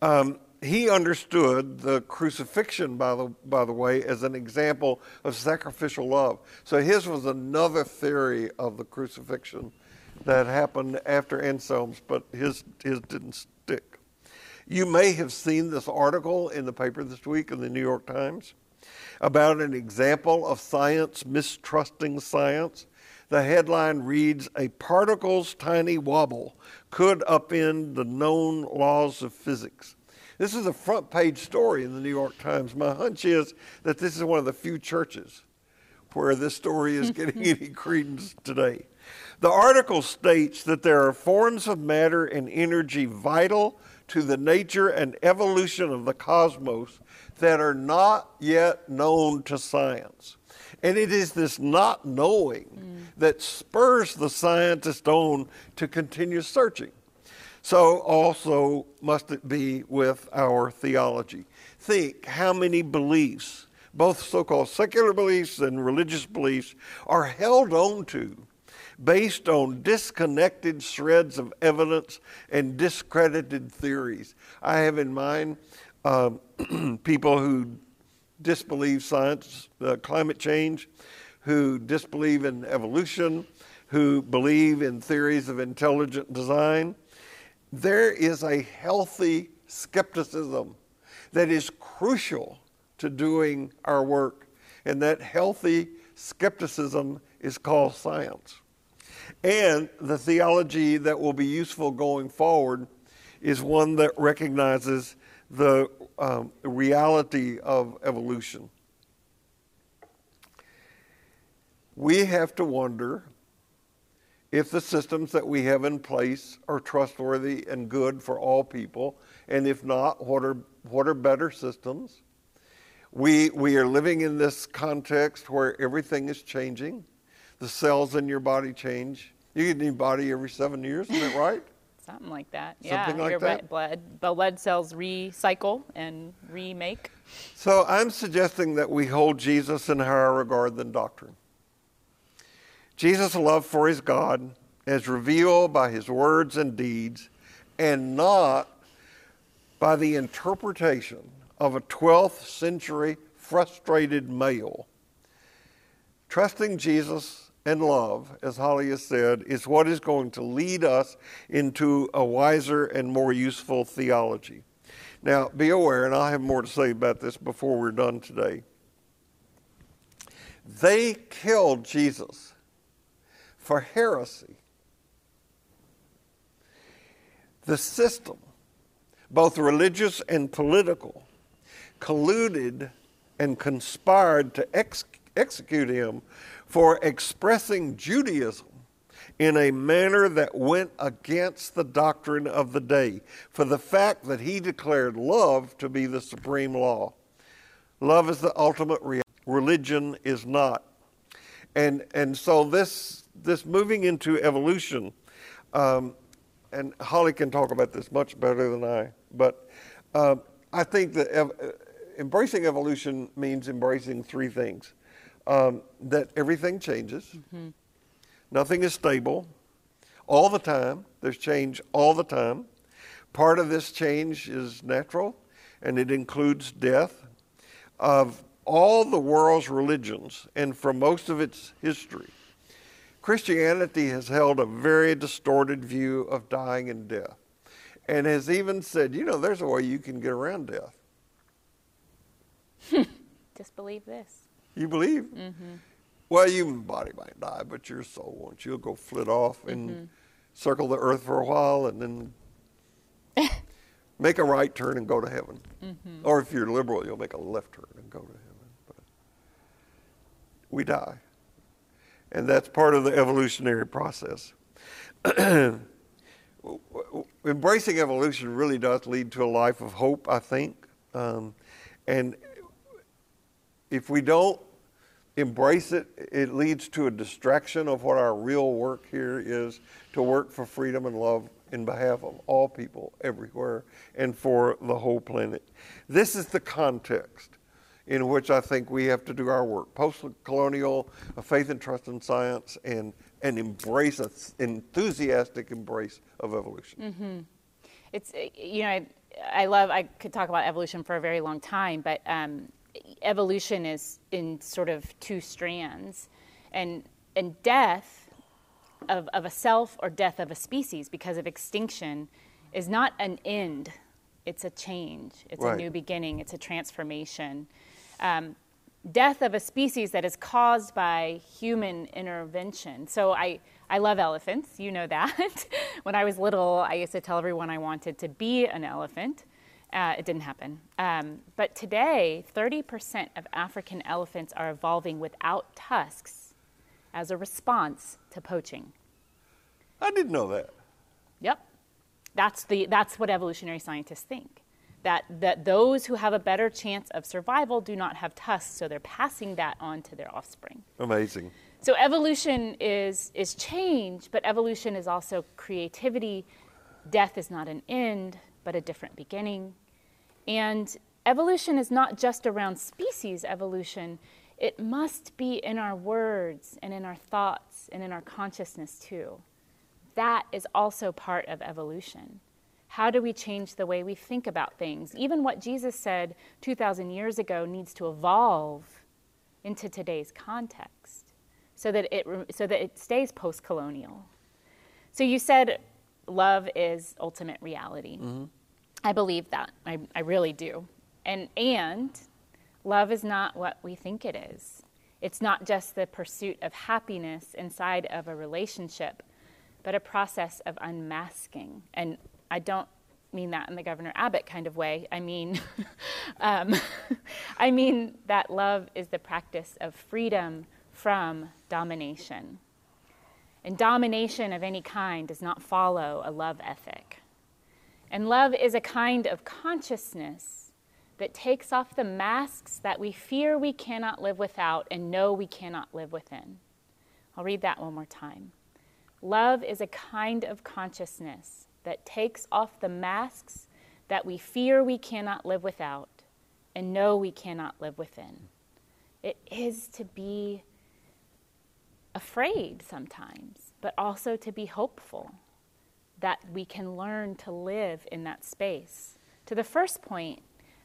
Um, he understood the crucifixion, by the, by the way, as an example of sacrificial love. So his was another theory of the crucifixion that happened after Anselm's, but his, his didn't stick. You may have seen this article in the paper this week in the New York Times about an example of science mistrusting science. The headline reads, "A particle's tiny wobble could upend the known laws of physics." This is a front page story in the New York Times. My hunch is that this is one of the few churches where this story is getting any credence today. The article states that there are forms of matter and energy vital to the nature and evolution of the cosmos that are not yet known to science. And it is this not knowing mm. that spurs the scientist on to continue searching. So also must it be with our theology. Think how many beliefs, both so-called secular beliefs and religious beliefs, are held on to based on disconnected shreds of evidence and discredited theories. I have in mind uh, people who disbelieve science, uh, climate change, who disbelieve in evolution, who believe in theories of intelligent design. There is a healthy skepticism that is crucial to doing our work, and that healthy skepticism is called science. And the theology that will be useful going forward is one that recognizes the um, reality of evolution. We have to wonder if the systems that we have in place are trustworthy and good for all people, and if not, what are, what are better systems? We, we are living in this context where everything is changing. The cells in your body change. You get a new body every seven years, isn't that right? Something like that. Yeah, Something like your that. Blood, blood cells recycle and remake. So I'm suggesting that we hold Jesus in higher regard than doctrine. Jesus' love for his God as revealed by his words and deeds, and not by the interpretation of a twelfth century frustrated male. Trusting Jesus and love, as Holly has said, is what is going to lead us into a wiser and more useful theology. Now, be aware, and I'll have more to say about this before we're done today. They killed Jesus for heresy. The system, both religious and political, colluded and conspired to ex- execute him for expressing Judaism in a manner that went against the doctrine of the day, for the fact that he declared love to be the supreme law. Love is the ultimate reality. Religion is not. And, and so this, this moving into evolution, um, and Holly can talk about this much better than I, but uh, I think that ev- embracing evolution means embracing three things. Um, that everything changes, mm-hmm. nothing is stable, all the time, there's change all the time. Part of this change is natural, and it includes death. Of all the world's religions, and for most of its history, Christianity has held a very distorted view of dying and death, and has even said, you know, there's a way you can get around death. Just believe this. You believe? Mm-hmm. Well, your body might die, but your soul won't. You'll go flit off and mm-hmm. circle the earth for a while and then make a right turn and go to heaven. Mm-hmm. Or if you're liberal, you'll make a left turn and go to heaven. But we die. And that's part of the evolutionary process. Embracing evolution really does lead to a life of hope, I think. Um, and if we don't embrace it, it leads to a distraction of what our real work here is, to work for freedom and love in behalf of all people everywhere and for the whole planet. This is the context in which I think we have to do our work. Post-colonial, a faith and trust in science, and an embrace, an enthusiastic embrace of evolution. Mm-hmm. It's, you know, I, I love, I could talk about evolution for a very long time, but um, evolution is in sort of two strands, and and death of, of a self or death of a species because of extinction is not an end. It's a change. It's right. a new beginning. It's a transformation. Um, death of a species that is caused by human intervention. So I, I love elephants. You know that. When I was little, I used to tell everyone I wanted to be an elephant. Uh, it didn't happen. Um, but today, thirty percent of African elephants are evolving without tusks as a response to poaching. I didn't know that. Yep. That's the that's what evolutionary scientists think, that that those who have a better chance of survival do not have tusks, so they're passing that on to their offspring. Amazing. So evolution is is change, but evolution is also creativity. Death is not an end, but a different beginning. And evolution is not just around species evolution. It must be in our words and in our thoughts and in our consciousness too. That is also part of evolution. How do we change the way we think about things? Even what Jesus said two thousand years ago needs to evolve into today's context so that it, so that it stays post-colonial. So you said love is ultimate reality. Mm-hmm. I believe that. I, I really do. And, and love is not what we think it is. It's not just the pursuit of happiness inside of a relationship, but a process of unmasking. And I don't mean that in the Governor Abbott kind of way. I mean, um, I mean that love is the practice of freedom from domination. And domination of any kind does not follow a love ethic. And love is a kind of consciousness that takes off the masks that we fear we cannot live without and know we cannot live within. I'll read that one more time. Love is a kind of consciousness that takes off the masks that we fear we cannot live without and know we cannot live within. It is to be afraid sometimes, but also to be hopeful that we can learn to live in that space. To the first point,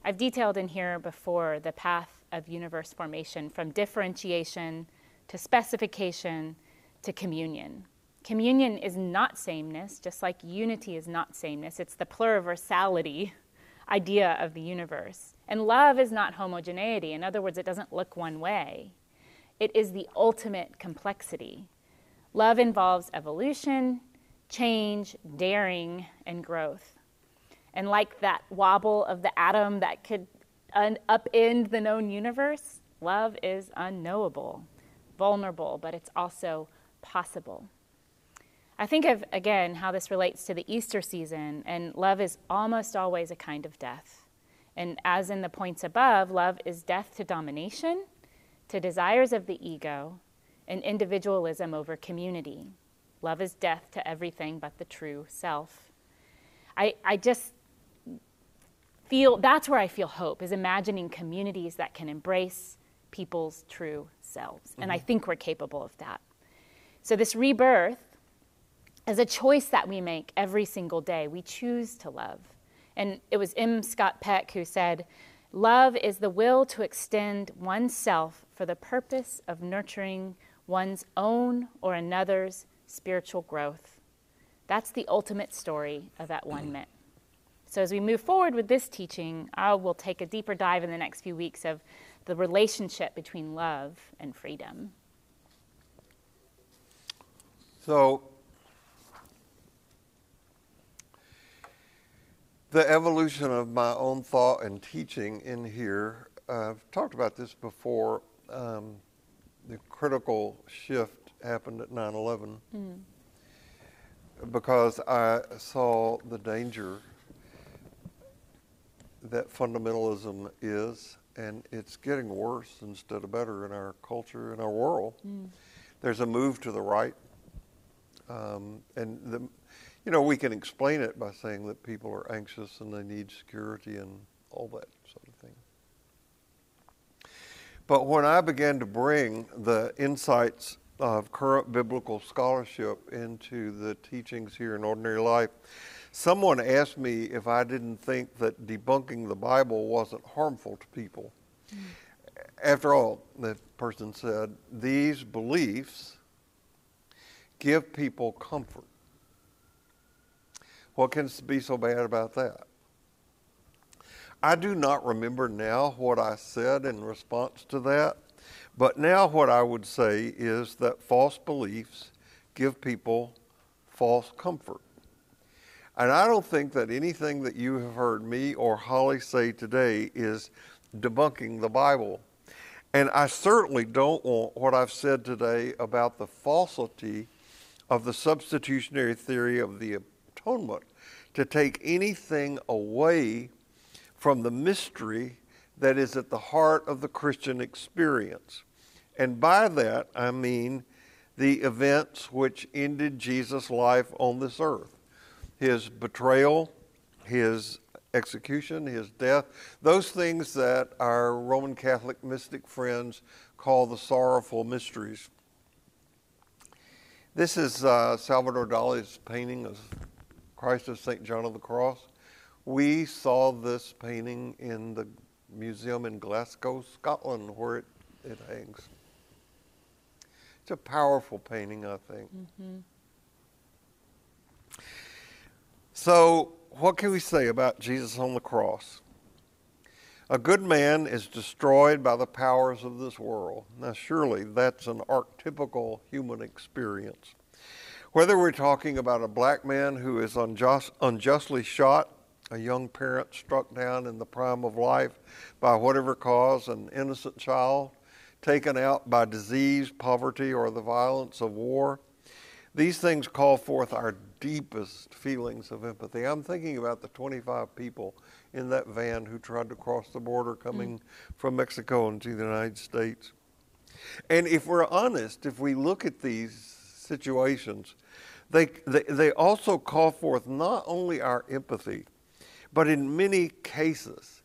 I've detailed in here before the path of universe formation from differentiation to specification to communion. Communion is not sameness, just like unity is not sameness. It's the pluriversality idea of the universe. And love is not homogeneity. In other words, it doesn't look one way. It is the ultimate complexity. Love involves evolution, change, daring, and growth. And like that wobble of the atom that could un- upend the known universe, love is unknowable, vulnerable, but it's also possible. I think of, again, how this relates to the Easter season, and love is almost always a kind of death. And as in the points above, love is death to domination, to desires of the ego, and individualism over community. Love is death to everything but the true self. I, I just feel, that's where I feel hope, is imagining communities that can embrace people's true selves. Mm-hmm. And I think we're capable of that. So this rebirth, as a choice that we make every single day, we choose to love. And it was M. Scott Peck who said, love is the will to extend oneself for the purpose of nurturing one's own or another's spiritual growth. That's the ultimate story of at one-ment. So as we move forward with this teaching, I will take a deeper dive in the next few weeks of the relationship between love and freedom. So the evolution of my own thought and teaching in here, uh, I've talked about this before, um, the critical shift happened at nine eleven mm. because I saw the danger that fundamentalism is, and it's getting worse instead of better in our culture, in our world. Mm. There's a move to the right, um, and the You know, we can explain it by saying that people are anxious and they need security and all that sort of thing. But when I began to bring the insights of current biblical scholarship into the teachings here in Ordinary Life, someone asked me if I didn't think that debunking the Bible wasn't harmful to people. Mm. After all, the person said, these beliefs give people comfort. What can be so bad about that? I do not remember now what I said in response to that, but now what I would say is that false beliefs give people false comfort. And I don't think that anything that you have heard me or Holly say today is debunking the Bible. And I certainly don't want what I've said today about the falsity of the substitutionary theory of the atonement to take anything away from the mystery that is at the heart of the Christian experience. And by that, I mean the events which ended Jesus' life on this earth. His betrayal, his execution, his death, those things that our Roman Catholic mystic friends call the sorrowful mysteries. This is uh, Salvador Dali's painting of Christ of Saint John of the Cross. We saw this painting in the museum in Glasgow, Scotland, where it, it hangs. It's a powerful painting, I think. Mm-hmm. So, what can we say about Jesus on the cross? A good man is destroyed by the powers of this world. Now, surely that's an archetypical human experience. Whether we're talking about a black man who is unjust, unjustly shot, a young parent struck down in the prime of life by whatever cause, an innocent child taken out by disease, poverty, or the violence of war, these things call forth our deepest feelings of empathy. I'm thinking about the twenty-five people in that van who tried to cross the border coming mm-hmm. from Mexico into the United States. And if we're honest, if we look at these situations, they, they, they also call forth not only our empathy, but in many cases,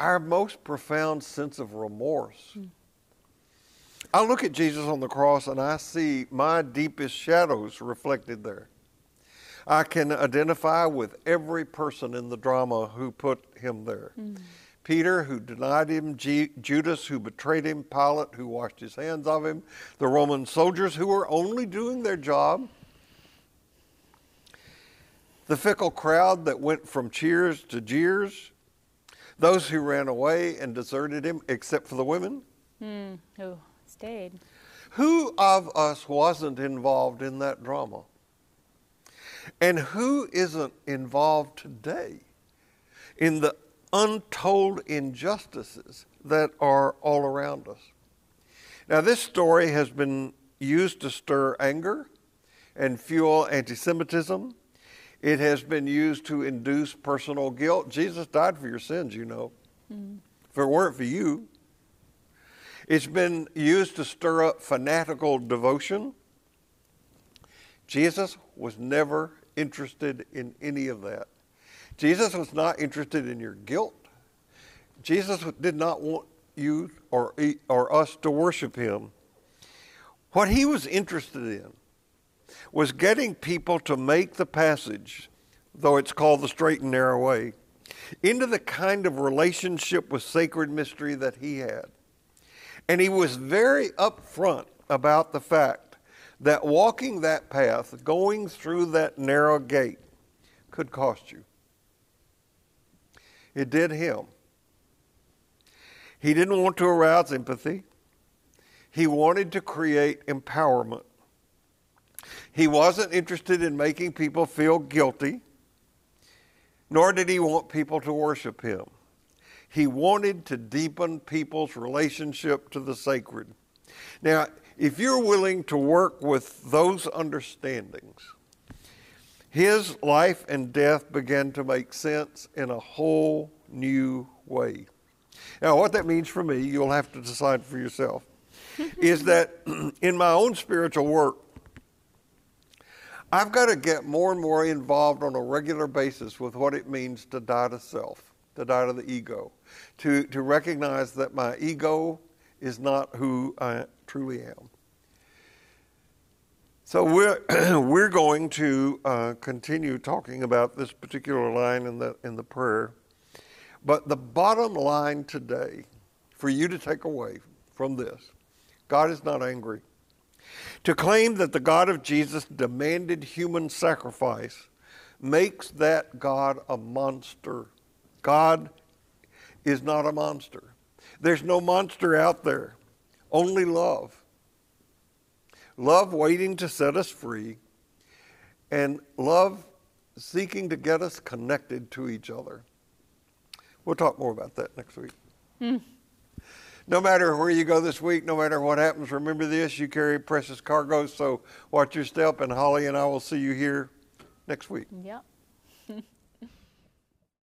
our most profound sense of remorse. Mm. I look at Jesus on the cross and I see my deepest shadows reflected there. I can identify with every person in the drama who put him there. Mm. Peter, who denied him, G- Judas, who betrayed him, Pilate, who washed his hands of him, the Roman soldiers who were only doing their job, the fickle crowd that went from cheers to jeers, those who ran away and deserted him, except for the women. Mm, who stayed. Who of us wasn't involved in that drama? And who isn't involved today in the untold injustices that are all around us? Now, this story has been used to stir anger and fuel anti-Semitism. It has been used to induce personal guilt. Jesus died for your sins, you know. Mm. If it weren't for you. It's been used to stir up fanatical devotion. Jesus was never interested in any of that. Jesus was not interested in your guilt. Jesus did not want you or, or us to worship him. What he was interested in was getting people to make the passage, though it's called the straight and narrow way, into the kind of relationship with sacred mystery that he had. And he was very upfront about the fact that walking that path, going through that narrow gate, could cost you. It did him. He didn't want to arouse empathy. He wanted to create empowerment. He wasn't interested in making people feel guilty, nor did he want people to worship him. He wanted to deepen people's relationship to the sacred. Now, if you're willing to work with those understandings, his life and death began to make sense in a whole new way. Now, what that means for me, you'll have to decide for yourself, is that in my own spiritual work, I've got to get more and more involved on a regular basis with what it means to die to self. to die to the ego, to, to recognize that my ego is not who I truly am. So we're, we're going to uh, continue talking about this particular line in the, in the prayer. But the bottom line today, for you to take away from this, God is not angry. To claim that the God of Jesus demanded human sacrifice makes that God a monster. God is not a monster. There's no monster out there, only love. Love waiting to set us free, and love seeking to get us connected to each other. We'll talk more about that next week. Mm. No matter where you go this week, no matter what happens, remember this, you carry precious cargo, so watch your step, and Holly and I will see you here next week. Yep.